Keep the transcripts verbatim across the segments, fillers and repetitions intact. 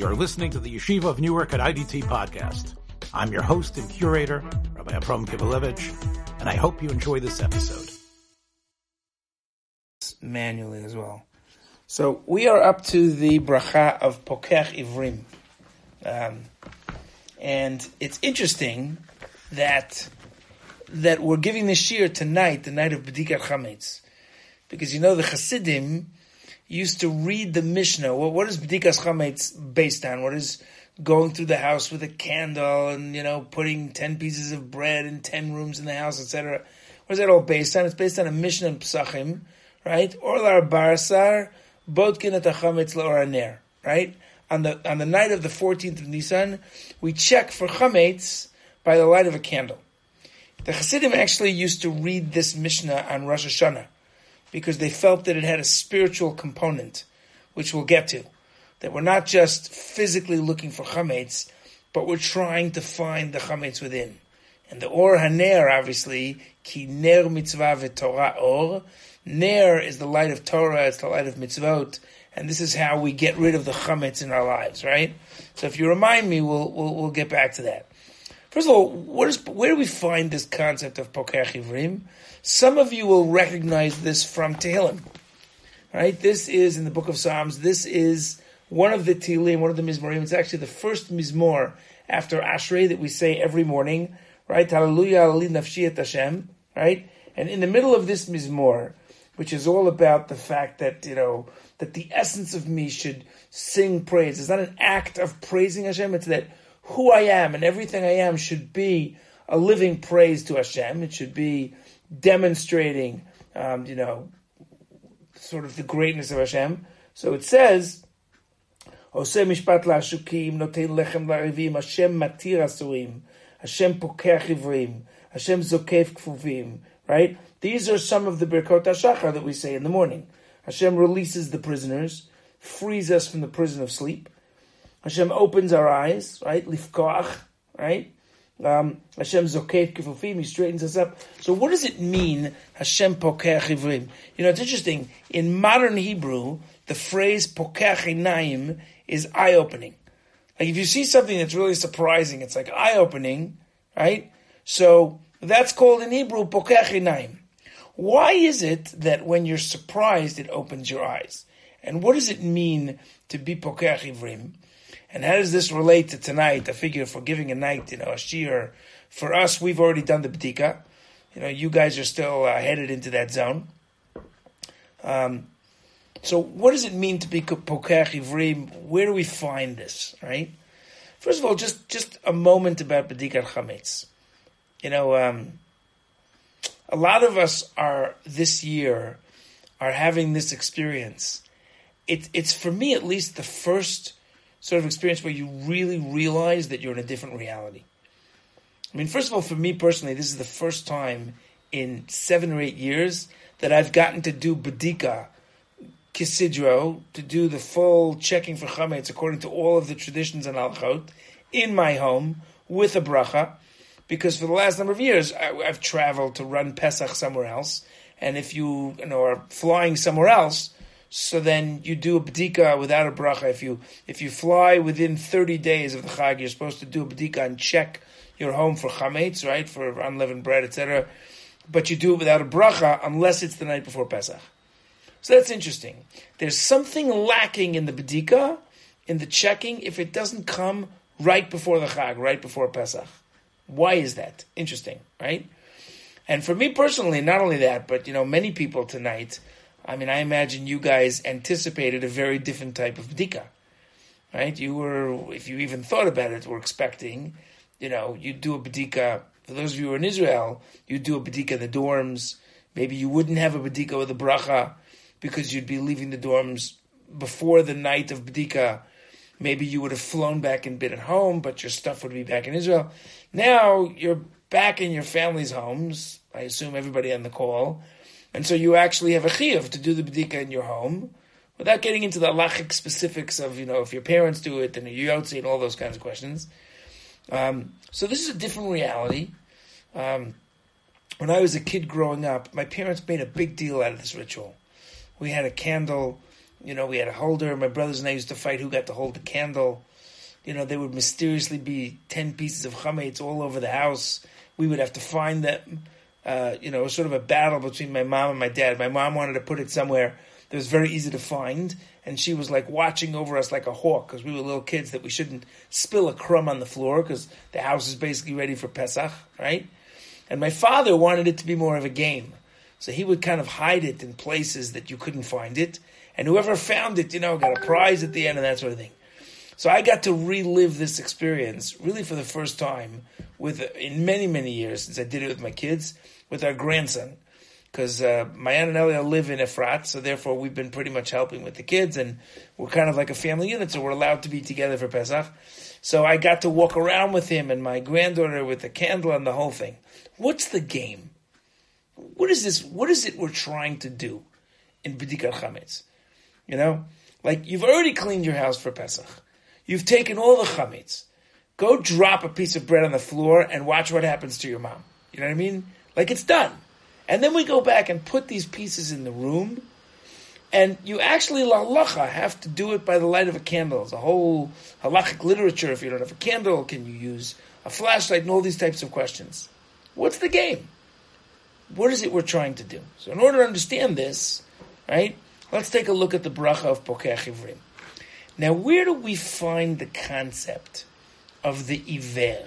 You're listening to the Yeshiva of Newark at I D T Podcast. I'm your host and curator, Rabbi Avram Kivalevich, and I hope you enjoy this episode. Manually as well. So we are up to the bracha of Pokeach Ivrim. Um, and it's interesting that that we're giving this shiur tonight, the night of Bedikat Chametz. Because you know the Hasidim used to read the Mishnah. Well, what is Bedikat Chametz based on? What is going through the house with a candle and, you know, putting ten pieces of bread in ten rooms in the house, et cetera. What is that all based on? It's based on a Mishnah in P'sachim, right? Or lar barsar, botkin et hachametz la Or HaNer, right? On the on the night of the fourteenth of Nisan, we check for chametz by the light of a candle. The Hasidim actually used to read this Mishnah on Rosh Hashanah because they felt that it had a spiritual component, which we'll get to. That we're not just physically looking for chametz, but we're trying to find the chametz within. And the Or HaNer, obviously, ki ner mitzvah v'torah or, ner is the light of Torah, it's the light of mitzvot, and this is how we get rid of the chametz in our lives, right? So if you remind me, we'll we'll, we'll get back to that. First of all, what is, where do we find this concept of Pokeach Ivrim? Some of you will recognize this from Tehillim, right? This is in the Book of Psalms. This is one of the Tehillim, one of the Mizmorim. It's actually the first Mizmor after Ashrei that we say every morning, right? Halleli nafshi et Hashem, right? And in the middle of this Mizmor, which is all about the fact that, you know, that the essence of me should sing praise. It's not an act of praising Hashem. It's that who I am and everything I am should be a living praise to Hashem. It should be demonstrating, um, you know, sort of the greatness of Hashem. So it says, Oseh mishpat la'ashukim, noten lechem la'rivim, Hashem matir asurim, Hashem pokeach ivrim, Hashem zokef kfuvim, right? These are some of the Birkot HaShachar that we say in the morning. Hashem releases the prisoners, frees us from the prison of sleep. Hashem opens our eyes, right? Lifkoach, right? Um, Hashem zokef kfufim, He straightens us up. So what does it mean, Hashem pokeach ivrim? You know, it's interesting. In modern Hebrew, the phrase pokeach einayim is eye-opening. Like if you see something that's really surprising, it's like eye-opening, right? So that's called in Hebrew pokeach einayim. Why is it that when you're surprised, it opens your eyes? And what does it mean to be pokeach ivrim? And how does this relate to tonight? I figure if we're giving a night, you know, a shiur, for us, we've already done the b'dika. You know, you guys are still uh, headed into that zone. Um, so what does it mean to be pokeach ivrim? Where do we find this, right? First of all, just, just a moment about b'dikat chametz. You know, um... a lot of us are, this year, are having this experience. It, it's, for me at least, the first sort of experience where you really realize that you're in a different reality. I mean, first of all, for me personally, this is the first time in seven or eight years that I've gotten to do bedika, kisidro, to do the full checking for chametz according to all of the traditions and halachot in my home with a bracha. Because for the last number of years, I, I've traveled to run Pesach somewhere else. And if you, you know, are flying somewhere else, so then you do a b'dika without a bracha. If you if you fly within thirty days of the Chag, you're supposed to do a b'dika and check your home for chametz, right, for unleavened bread, et cetera. But you do it without a bracha unless it's the night before Pesach. So that's interesting. There's something lacking in the b'dika, in the checking, if it doesn't come right before the Chag, right before Pesach. Why is that? Interesting, right? And for me personally, not only that, but, you know, many people tonight, I mean, I imagine you guys anticipated a very different type of b'dika, right? You were, if you even thought about it, were expecting, you know, you do a b'dika, for those of you who are in Israel, you do a b'dika in the dorms. Maybe you wouldn't have a b'dika with a bracha because you'd be leaving the dorms before the night of b'dika. Maybe you would have flown back and been at home, but your stuff would be back in Israel. Now you're back in your family's homes, I assume everybody on the call, and so you actually have a chiyuv to do the b'dika in your home without getting into the halachic specifics of, you know, if your parents do it, then you yotzi and all those kinds of questions. Um, so this is a different reality. Um, when I was a kid growing up, my parents made a big deal out of this ritual. We had a candle. You know, we had a holder. My brothers and I used to fight who got to hold the candle. You know, there would mysteriously be ten pieces of chametz all over the house. We would have to find them. Uh, you know, it was sort of a battle between my mom and my dad. My mom wanted to put it somewhere that was very easy to find, and she was like watching over us like a hawk because we were little kids that we shouldn't spill a crumb on the floor because the house is basically ready for Pesach, right? And my father wanted it to be more of a game. So he would kind of hide it in places that you couldn't find it. And whoever found it, you know, got a prize at the end and that sort of thing. So I got to relive this experience really for the first time with in many, many years since I did it with my kids, with our grandson. Because uh, my aunt and Elia live in Efrat, so therefore we've been pretty much helping with the kids. And we're kind of like a family unit, so we're allowed to be together for Pesach. So I got to walk around with him and my granddaughter with the candle and the whole thing. What's the game? What is this? What is it we're trying to do in Bedikat Chametz? You know, like you've already cleaned your house for Pesach. You've taken all the chametz. Go drop a piece of bread on the floor and watch what happens to your mom. You know what I mean? Like it's done. And then we go back and put these pieces in the room. And you actually, halacha, have to do it by the light of a candle. There's a whole halachic literature. If you don't have a candle, can you use a flashlight and all these types of questions? What's the game? What is it we're trying to do? So in order to understand this, right, let's take a look at the bracha of Pokeach Ivrim. Now, where do we find the concept of the iver?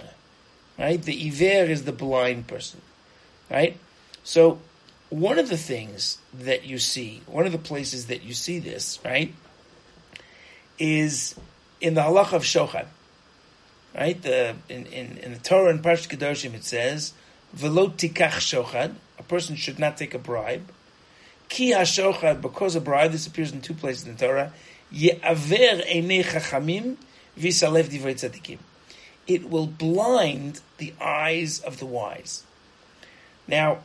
Right? The iver is the blind person. Right? So, one of the things that you see, one of the places that you see this, right, is in the halacha of Shochad. Right? The, in, in, in the Torah, in Parashat Kedoshim, it says, V'lo tikach shochad, a person should not take a bribe. Ki ha-shochad, because a bribe, this appears in two places in the Torah, it will blind the eyes of the wise. Now,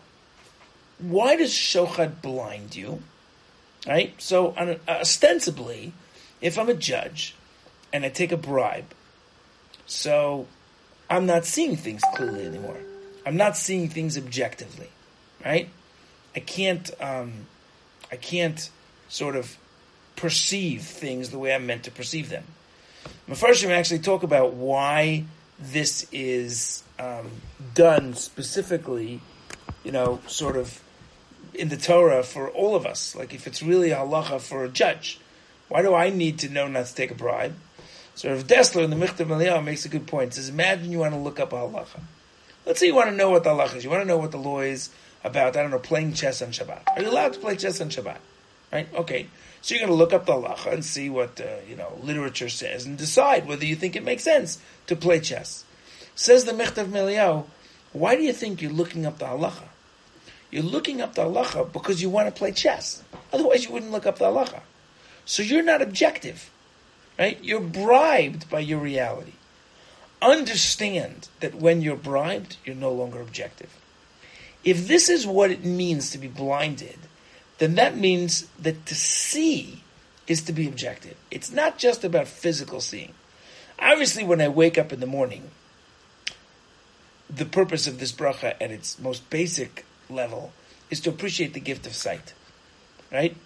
why does shochad blind you? Right? So, ostensibly, if I'm a judge and I take a bribe, so I'm not seeing things clearly anymore. I'm not seeing things objectively. Right? I can't, um, I can't sort of perceive things the way I'm meant to perceive them. Mefarshim actually talk about why this is um, done specifically, you know, sort of in the Torah for all of us. Like if it's really a halacha for a judge, why do I need to know not to take a bribe? So Rav Dessler in the Michtav MeEliyahu makes a good point. He says, imagine you want to look up a halacha. Let's say you want to know what the halacha is. You want to know what the law is about, I don't know, playing chess on Shabbat. Are you allowed to play chess on Shabbat? Right? Okay. So you're going to look up the halacha and see what, uh, you know, literature says and decide whether you think it makes sense to play chess. Says the Michtav MeEliyahu, why do you think you're looking up the halacha? You're looking up the halacha because you want to play chess. Otherwise you wouldn't look up the halacha. So you're not objective, right? You're bribed by your reality. Understand that when you're bribed, you're no longer objective. If this is what it means to be blinded, then that means that to see is to be objective. It's not just about physical seeing. Obviously, when I wake up in the morning, the purpose of this bracha at its most basic level is to appreciate the gift of sight, right?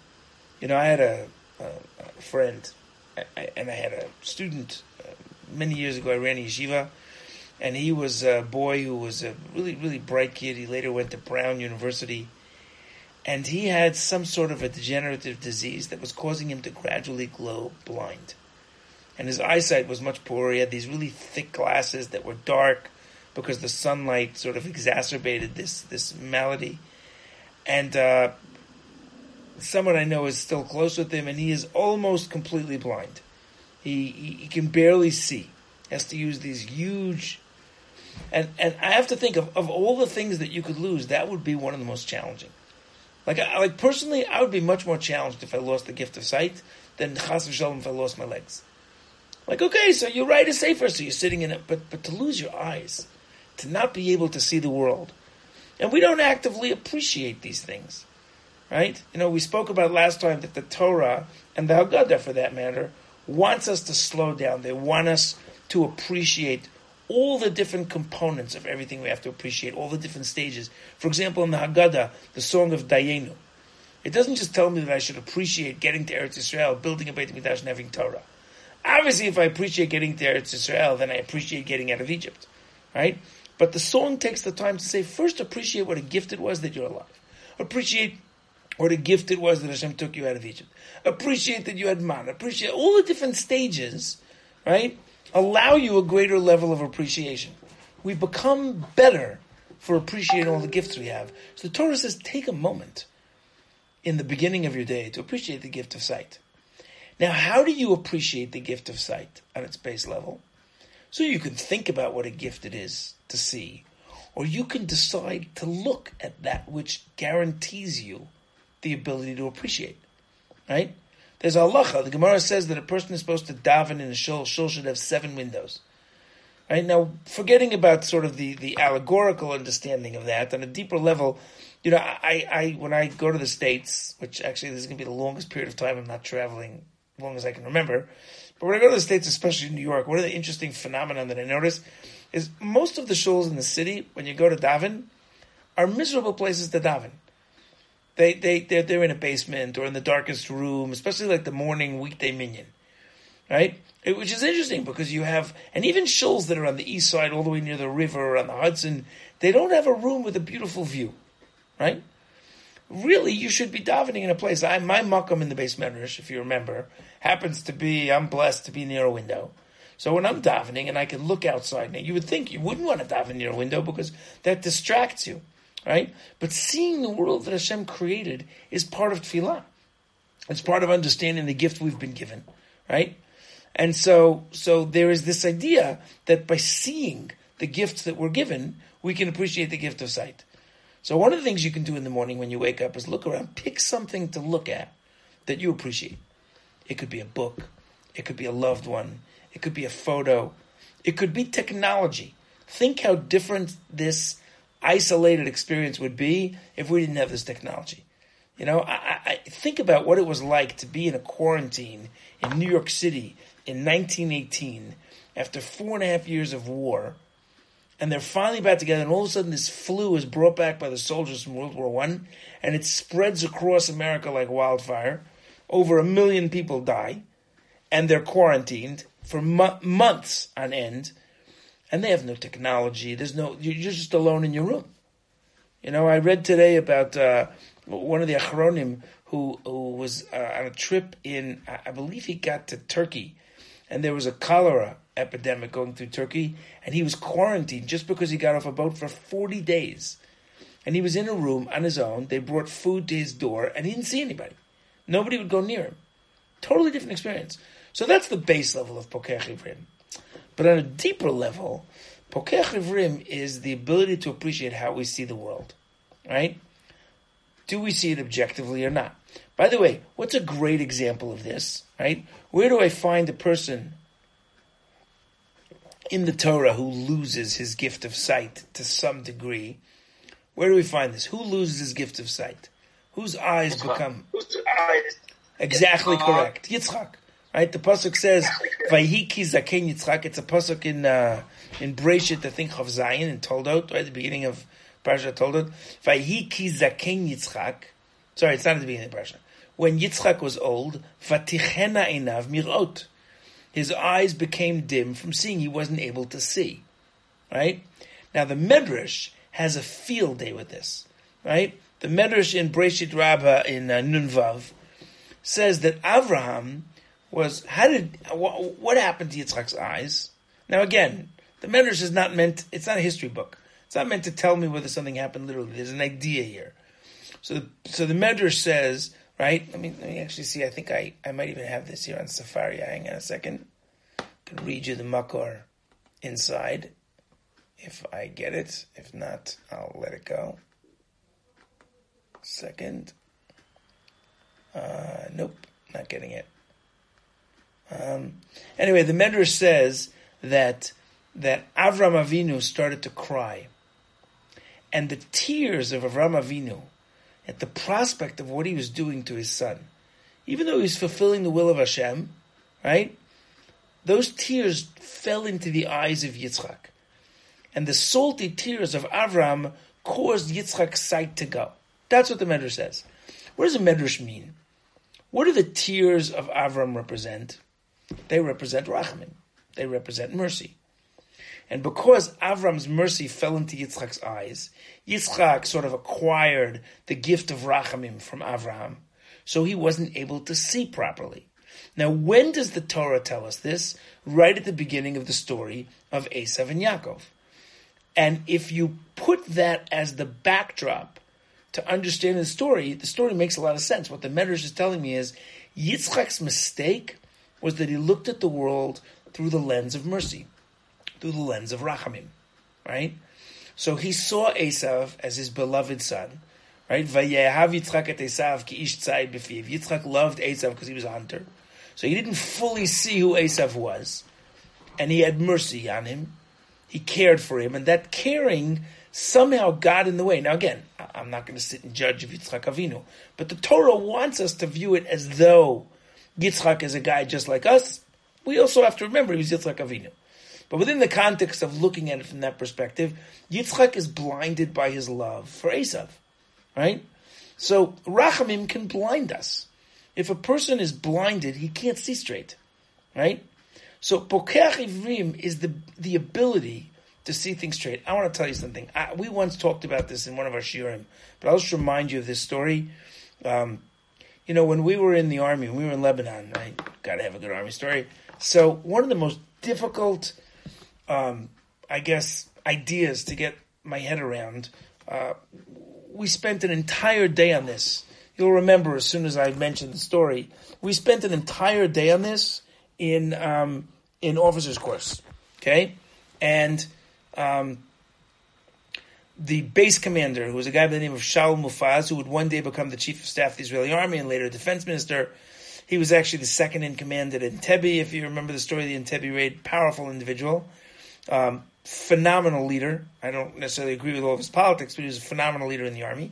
You know, I had a, a, a friend, I, and I had a student uh, many years ago. I ran a yeshiva, and he was a boy who was a really, really bright kid. He later went to Brown University. And he had some sort of a degenerative disease that was causing him to gradually go blind. And his eyesight was much poorer. He had these really thick glasses that were dark because the sunlight sort of exacerbated this, this malady. And uh, someone I know is still close with him, and he is almost completely blind. He, he, he can barely see. He has to use these huge... And, and I have to think, of, of all the things that you could lose, that would be one of the most challenging. Like, I, like personally, I would be much more challenged if I lost the gift of sight than chas v'shalom if I lost my legs. Like, okay, so you ride a safer, so you're sitting in it, but but to lose your eyes, to not be able to see the world, and we don't actively appreciate these things, right? You know, we spoke about last time that the Torah and the Haggadah, for that matter, wants us to slow down. They want us to appreciate all the different components of everything we have to appreciate, all the different stages. For example, in the Haggadah, the song of Dayenu, It doesn't just tell me that I should appreciate getting to Eretz Yisrael, building a Beit HaMikdash and having Torah. Obviously, if I appreciate getting to Eretz Yisrael, then I appreciate getting out of Egypt, right? But the song takes the time to say, first appreciate what a gift it was that you're alive. Appreciate what a gift it was that Hashem took you out of Egypt. Appreciate that you had man. Appreciate all the different stages, right? Allow you a greater level of appreciation. We become better for appreciating all the gifts we have. So the Torah says, take a moment in the beginning of your day to appreciate the gift of sight. Now, how do you appreciate the gift of sight on its base level? So you can think about what a gift it is to see, or you can decide to look at that which guarantees you the ability to appreciate, right? There's halacha. The Gemara says that a person is supposed to daven in a shul. Shul should have seven windows, right? Now, forgetting about sort of the, the allegorical understanding of that, on a deeper level, you know, I, I when I go to the States, which actually this is going to be the longest period of time I'm not traveling, as long as I can remember, but when I go to the States, especially in New York, one of the interesting phenomena that I notice is most of the shuls in the city, when you go to daven, are miserable places to daven. They, they, they're, they're in a basement or in the darkest room, especially like the morning weekday minyan, right? It, which is interesting because you have, and even shuls that are on the east side, all the way near the river or on the Hudson, they don't have a room with a beautiful view, right? Really, you should be davening in a place. I, my makom in the Beis Medrash, if you remember, happens to be, I'm blessed to be near a window. So when I'm davening and I can look outside, now you would think you wouldn't want to daven near a window because that distracts you, right? But seeing the world that Hashem created is part of tefillah. It's part of understanding the gift we've been given, right? And so, so there is this idea that by seeing the gifts that we're given, we can appreciate the gift of sight. So one of the things you can do in the morning when you wake up is look around, pick something to look at that you appreciate. It could be a book. It could be a loved one. It could be a photo. It could be technology. Think how different this isolated experience would be if we didn't have this technology. You know, I, I think about what it was like to be in a quarantine in New York City in nineteen eighteen after four and a half years of war. And they're finally back together, and all of a sudden this flu is brought back by the soldiers from World War One, and it spreads across America like wildfire. Over a million people die, and they're quarantined for mo- months on end, and they have no technology. There's no, you're just alone in your room. You know, I read today about uh, one of the Achronim who, who was uh, on a trip in, I believe he got to Turkey, and there was a cholera epidemic going through Turkey, and he was quarantined just because he got off a boat for forty days. And he was in a room on his own. They brought food to his door, and he didn't see anybody. Nobody would go near him. Totally different experience. So that's the base level of Pokeach Ivrim. But on a deeper level, Pokeach Ivrim is the ability to appreciate how we see the world, right? Do we see it objectively or not? By the way, what's a great example of this, right? Where do I find a person in the Torah who loses his gift of sight to some degree? Where do we find this? Who loses his gift of sight? Whose eyes Yitzchak. become... Whose eyes? Exactly Yitzchak. correct. Yitzchak. Right? The Pasuk says, Vayiki Zaken Yitzchak. It's a Pasuk in uh, in Bereshit, I think, Chav Zayin, in Toldot, right? The beginning of Parashat Toldot. Vayiki Zaken Yitzchak. Sorry, it's not at the beginning of Parashat. When Yitzchak was old, Vatichena Einav Mirot. His eyes became dim from seeing. He wasn't able to see, right? Now, the Medrash has a field day with this, right? The Medrash in Bereshit Rabbah in uh, Nun Vav says that Avraham was, how did, wh- what happened to Yitzchak's eyes? Now, again, the Medrash is not meant, it's not a history book. It's not meant to tell me whether something happened literally. There's an idea here. So the, so the Medrash says... Right? Let me, let me actually see. I think I, I might even have this here on Safari. Hang on a second. I can read you the Makor inside. If I get it. If not, I'll let it go. Second. Uh, nope. Not getting it. Um, anyway, the Medrash says that, that Avraham Avinu started to cry. And the tears of Avraham Avinu at the prospect of what he was doing to his son. Even though he was fulfilling the will of Hashem, right? Those tears fell into the eyes of Yitzchak. And the salty tears of Avram caused Yitzchak's sight to go. That's what the Medrash says. What does a medrash mean? What do the tears of Avram represent? They represent Rachamim. They represent mercy. And because Avram's mercy fell into Yitzchak's eyes, Yitzchak sort of acquired the gift of Rachamim from Avraham, so he wasn't able to see properly. Now, when does the Torah tell us this? Right at the beginning of the story of Esav and Yaakov. And if you put that as the backdrop to understand the story, the story makes a lot of sense. What the Medrash is telling me is Yitzchak's mistake was that he looked at the world through the lens of mercy, through the lens of Rachamim, right? So he saw Esav as his beloved son, right? Vayehav Yitzchak et Esav ki ish tzai b'fiv. Yitzchak loved Esav because he was a hunter. So he didn't fully see who Esav was, and he had mercy on him. He cared for him, and that caring somehow got in the way. Now again, I'm not going to sit and judge of Yitzchak Avinu, but the Torah wants us to view it as though Yitzchak is a guy just like us. We also have to remember he was Yitzchak Avinu. But within the context of looking at it from that perspective, Yitzchak is blinded by his love for Esav, right? So Rachamim can blind us. If a person is blinded, he can't see straight, right? So Pokeach Ivrim is the the ability to see things straight. I want to tell you something. I, we once talked about this in one of our shiurim, but I'll just remind you of this story. Um, you know, when we were in the army, when we were in Lebanon, right? Gotta have a good army story. So one of the most difficult, um, I guess, ideas to get my head around, uh, we spent an entire day on this. You'll remember as soon as I mentioned the story, we spent an entire day on this in um, in officer's course, okay? And um, the base commander, who was a guy by the name of Shaul Mofaz, who would one day become the chief of staff of the Israeli army and later defense minister, he was actually the second in command at Entebbe, if you remember the story of the Entebbe raid, powerful individual, um, phenomenal leader. I don't necessarily agree with all of his politics, but he was a phenomenal leader in the army.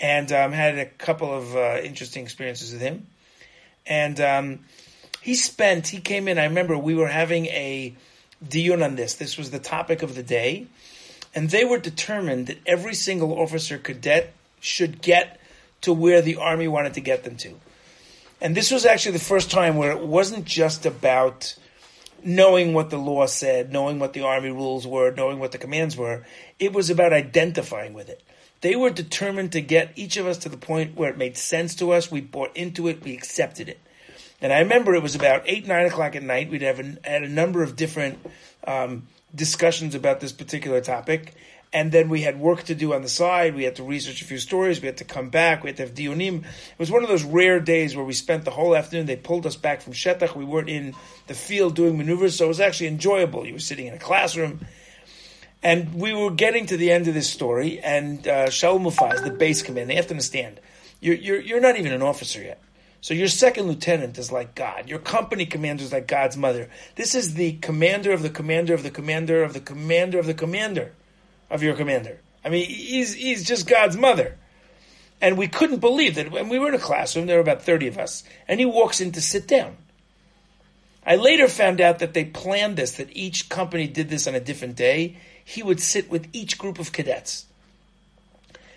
And um, had a couple of uh, interesting experiences with him. And um, he spent, he came in, I remember we were having a diyun on this. This was the topic of the day. And they were determined that every single officer cadet should get to where the army wanted to get them to. And this was actually the first time where it wasn't just about knowing what the law said, knowing what the army rules were, knowing what the commands were. It was about identifying with it. They were determined to get each of us to the point where it made sense to us. We bought into it. We accepted it. And I remember it was about eight, nine o'clock at night. We'd have an, had a number of different um, discussions about this particular topic. And then we had work to do on the side. We had to research a few stories. We had to come back. We had to have dionim. It was one of those rare days where we spent the whole afternoon. They pulled us back from Shetach. We weren't in the field doing maneuvers. So it was actually enjoyable. You were sitting in a classroom. And we were getting to the end of this story, and uh, Shaul Mofaz, the base commander, they have to understand, you're, you're, you're not even an officer yet. So your second lieutenant is like God. Your company commander is like God's mother. This is the commander of the commander of the commander of the commander of the commander of your commander. I mean, he's, he's just God's mother. And we couldn't believe that. When we were in a classroom, there were about thirty of us, and he walks in to sit down. I later found out that they planned this, that each company did this on a different day. He would sit with each group of cadets.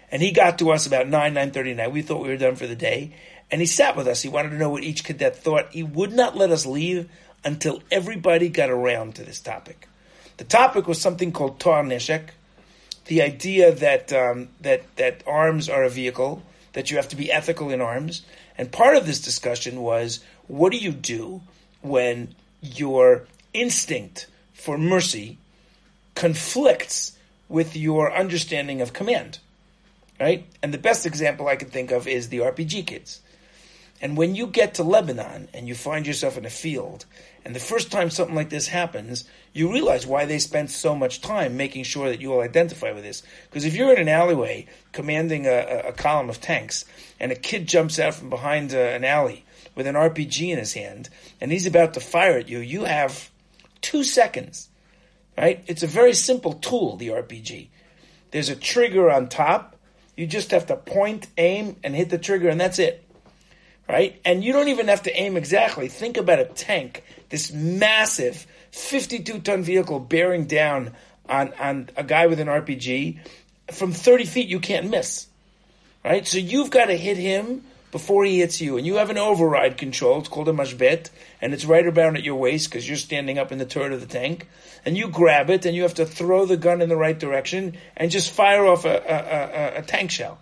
And he got to us about nine, nine thirty at night. We thought we were done for the day. And he sat with us. He wanted to know what each cadet thought. He would not let us leave until everybody got around to this topic. The topic was something called tar neshek, the idea that um, that that arms are a vehicle, that you have to be ethical in arms. And part of this discussion was, what do you do when your instinct for mercy conflicts with your understanding of command, right? And the best example I can think of is the R P G kids. And when you get to Lebanon and you find yourself in a field, and the first time something like this happens, you realize why they spent so much time making sure that you all identify with this. Because if you're in an alleyway commanding a, a column of tanks, and a kid jumps out from behind uh, an alley with an R P G in his hand, and he's about to fire at you, you have two seconds, right? It's a very simple tool, the R P G. There's a trigger on top. You just have to point, aim, and hit the trigger, and that's it, right? And you don't even have to aim exactly. Think about a tank, this massive fifty-two ton vehicle bearing down on, on a guy with an R P G. From thirty feet, you can't miss, right? So you've got to hit him before he hits you, and you have an override control, it's called a mashbet, and it's right around at your waist because you're standing up in the turret of the tank, and you grab it, and you have to throw the gun in the right direction and just fire off a, a, a, a tank shell.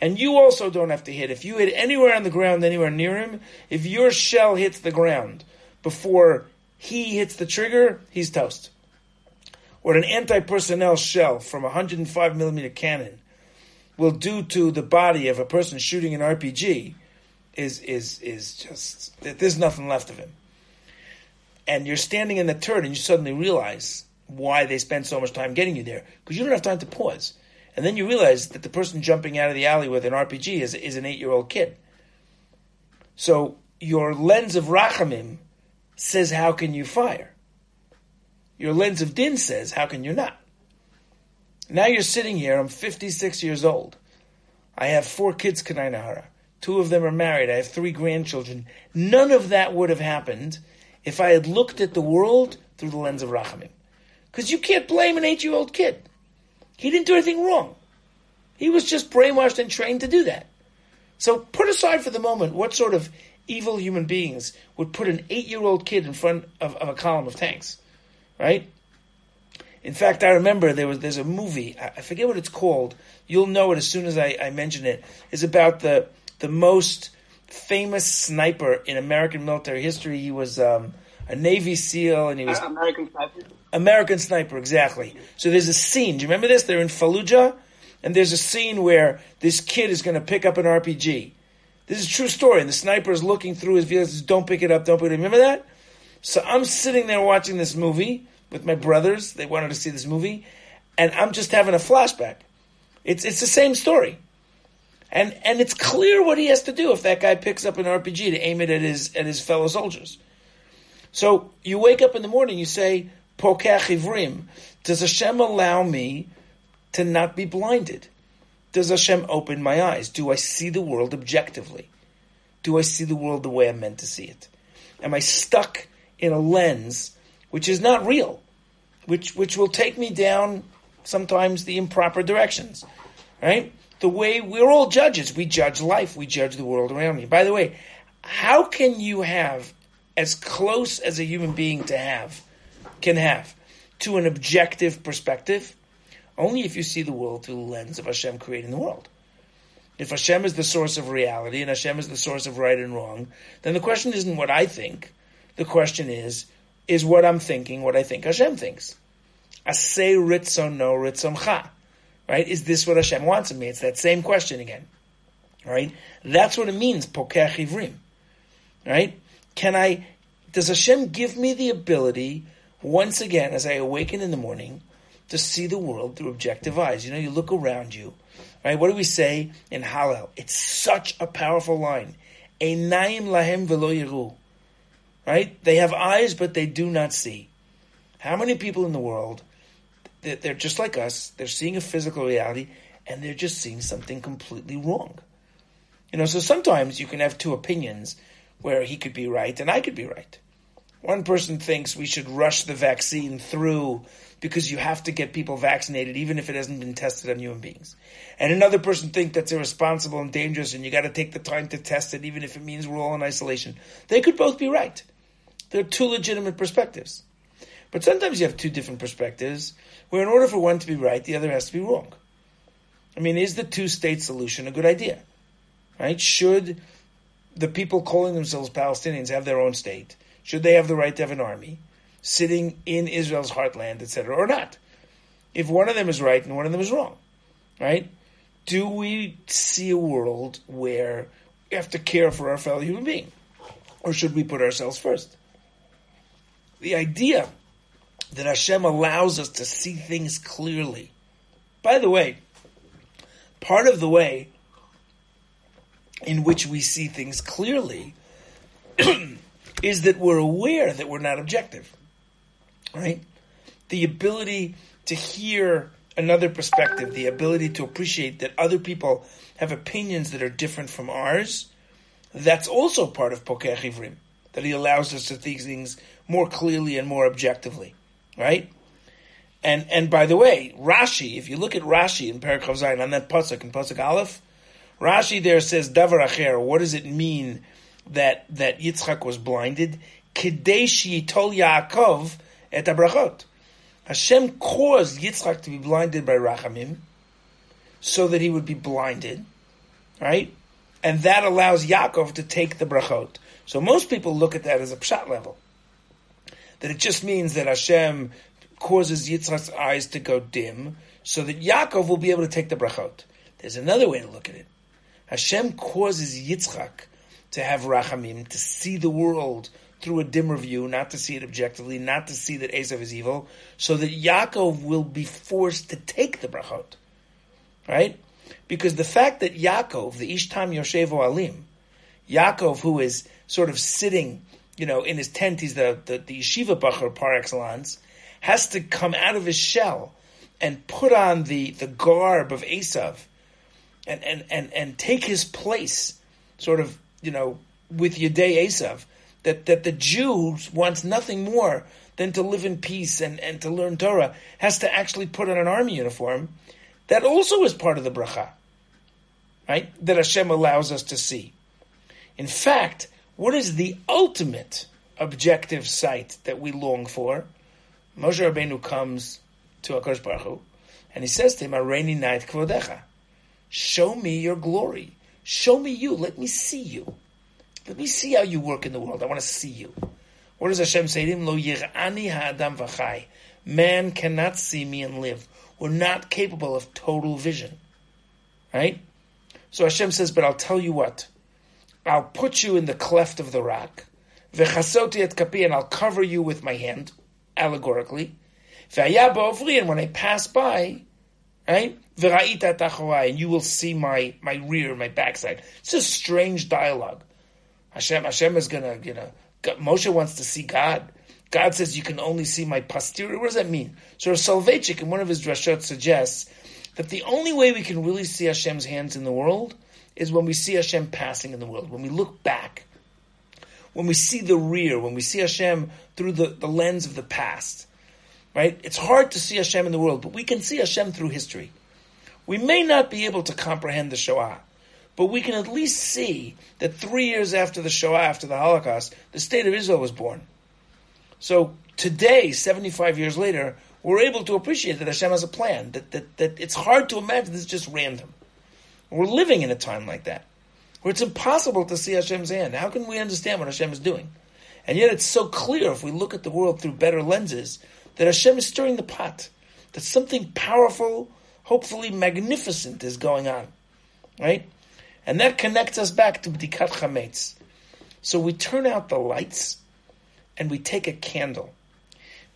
And you also don't have to hit. If you hit anywhere on the ground, anywhere near him, if your shell hits the ground before he hits the trigger, he's toast. What an anti-personnel shell from a one hundred five millimeter cannon will do to the body of a person shooting an R P G is is is just, there's nothing left of him. And you're standing in the turret and you suddenly realize why they spent so much time getting you there, because you don't have time to pause. And then you realize that the person jumping out of the alley with an R P G is, is an eight-year-old kid. So your lens of Rachamim says, how can you fire? Your lens of Din says, how can you not? Now you're sitting here, I'm fifty-six years old. I have four kids, Kanai Nahara. Two of them are married. I have three grandchildren. None of that would have happened if I had looked at the world through the lens of Rachamim. Because you can't blame an eight-year-old kid. He didn't do anything wrong. He was just brainwashed and trained to do that. So put aside for the moment what sort of evil human beings would put an eight-year-old kid in front of, of a column of tanks, right? In fact, I remember there was there's a movie, I forget what it's called, you'll know it as soon as I, I mention it, is about the the most famous sniper in American military history. He was um, a Navy SEAL, and he was... American Sniper? American Sniper, exactly. So there's a scene. Do you remember this? They're in Fallujah, and there's a scene where this kid is going to pick up an R P G. This is a true story, and the sniper is looking through his vehicle, says, don't pick it up, don't pick it up. Remember that? So I'm sitting there watching this movie with my brothers. They wanted to see this movie, and I'm just having a flashback. It's it's the same story. And and it's clear what he has to do if that guy picks up an R P G to aim it at his at his fellow soldiers. So you wake up in the morning, you say, Pokeach Ivrim, does Hashem allow me to not be blinded? Does Hashem open my eyes? Do I see the world objectively? Do I see the world the way I'm meant to see it? Am I stuck in a lens which is not real, which which will take me down sometimes the improper directions, right? The way we're all judges. We judge life. We judge the world around me. By the way, how can you have as close as a human being to have can have to an objective perspective? Only if you see the world through the lens of Hashem creating the world. If Hashem is the source of reality and Hashem is the source of right and wrong, then the question isn't what I think. The question is, is what I'm thinking what I think Hashem thinks? Asay ritzon no ritzoncha. Right? Is this what Hashem wants of me? It's that same question again. Right? That's what it means, pokeach ivrim. Right? Can I, does Hashem give me the ability, once again, as I awaken in the morning, to see the world through objective eyes? You know, you look around you, right? What do we say in Hallel? It's such a powerful line. Einayim lahem velo yiru. Right? They have eyes, but they do not see. How many people in the world, they're just like us, they're seeing a physical reality, and they're just seeing something completely wrong. You know, so sometimes you can have two opinions where he could be right and I could be right. One person thinks we should rush the vaccine through because you have to get people vaccinated even if it hasn't been tested on human beings. And another person thinks that's irresponsible and dangerous and you got to take the time to test it even if it means we're all in isolation. They could both be right. They're two legitimate perspectives. But sometimes you have two different perspectives where in order for one to be right, the other has to be wrong. I mean, is the two-state solution a good idea? Right? Should the people calling themselves Palestinians have their own state? Should they have the right to have an army sitting in Israel's heartland, et cetera, or not? If one of them is right and one of them is wrong, right? Do we see a world where we have to care for our fellow human being? Or should we put ourselves first? The idea that Hashem allows us to see things clearly. By the way, part of the way in which we see things clearly is that we're aware that we're not objective, right? The ability to hear another perspective, the ability to appreciate that other people have opinions that are different from ours, that's also part of Pokeach Ivrim, that he allows us to see things more clearly and more objectively, right? And and by the way, Rashi, if you look at Rashi in Perek Chav Zayin, on that Pesach, in Pesach Aleph, Rashi there says, Davar Acher, what does it mean that, that Yitzchak was blinded? Kedeshi tol Yaakov et abrachot. Hashem caused Yitzchak to be blinded by Rachamim so that he would be blinded, right? And that allows Yaakov to take the brachot. So most people look at that as a pshat level. That it just means that Hashem causes Yitzchak's eyes to go dim so that Yaakov will be able to take the brachot. There's another way to look at it. Hashem causes Yitzchak to have rachamim, to see the world through a dimmer view, not to see it objectively, not to see that Esav is evil, so that Yaakov will be forced to take the brachot. Right? Because the fact that Yaakov, the Ishtam Yoshevo Alim, Yaakov, who is sort of sitting, you know, in his tent, he's the, the, the yeshiva bachur par excellence, has to come out of his shell and put on the, the garb of Esav and, and, and, and take his place, sort of, you know, with Yedei Esav, that, that the Jew wants nothing more than to live in peace and, and to learn Torah, has to actually put on an army uniform. That also is part of the bracha, right? That Hashem allows us to see. In fact, what is the ultimate objective sight that we long for? Moshe Rabbeinu comes to HaKadosh Baruch Hu, and he says to him, Areini na'et kvodecha. Show me your glory. Show me you. Let me see you. Let me see how you work in the world. I want to see you. What does Hashem say to him? Lo yir'ani ha'adam v'chai. Man cannot see me and live. We're not capable of total vision, right? So Hashem says, but I'll tell you what. I'll put you in the cleft of the rock. V'chasoti et kapi, and I'll cover you with my hand, allegorically. V'haya ba'ovri, and when I pass by, right? V'ra'ita tachorai, and you will see my, my rear, my backside. It's a strange dialogue. Hashem, Hashem is going to, you know, Moshe wants to see God. God says, you can only see my posterior. What does that mean? So Soloveitchik, in one of his drashot, suggests that the only way we can really see Hashem's hands in the world is when we see Hashem passing in the world, when we look back, when we see the rear, when we see Hashem through the, the lens of the past, right? It's hard to see Hashem in the world, but we can see Hashem through history. We may not be able to comprehend the Shoah, but we can at least see that three years after the Shoah, after the Holocaust, the state of Israel was born. So today, seventy-five years later, we're able to appreciate that Hashem has a plan, that, that, that it's hard to imagine this is just random. We're living in a time like that, where it's impossible to see Hashem's hand. How can we understand what Hashem is doing? And yet it's so clear, if we look at the world through better lenses, that Hashem is stirring the pot, that something powerful, hopefully magnificent, is going on, right? And that connects us back to Bedikat Chametz. So we turn out the lights, and we take a candle,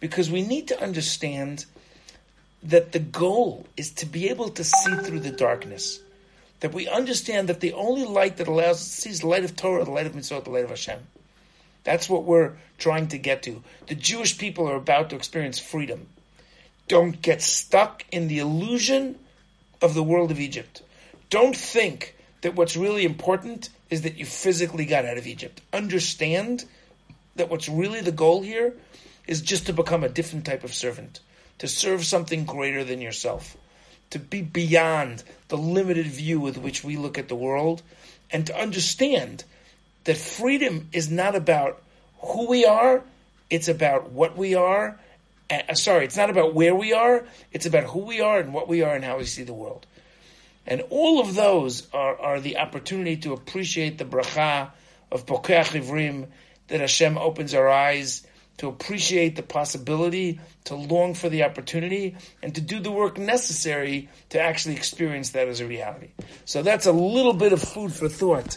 because we need to understand that the goal is to be able to see through the darkness, that we understand that the only light that allows us to see is the light of Torah, the light of Mitzvot, the light of Hashem. That's what we're trying to get to. The Jewish people are about to experience freedom. Don't get stuck in the illusion of the world of Egypt. Don't think that what's really important is that you physically got out of Egypt. Understand that what's really the goal here is just to become a different type of servant, to serve something greater than yourself, to be beyond the limited view with which we look at the world, and to understand that freedom is not about who we are, it's about what we are. Uh, sorry, it's not about where we are, it's about who we are and what we are and how we see the world. And all of those are, are the opportunity to appreciate the bracha of Pokeach Ivrim, that Hashem opens our eyes to appreciate the possibility, to long for the opportunity, and to do the work necessary to actually experience that as a reality. So that's a little bit of food for thought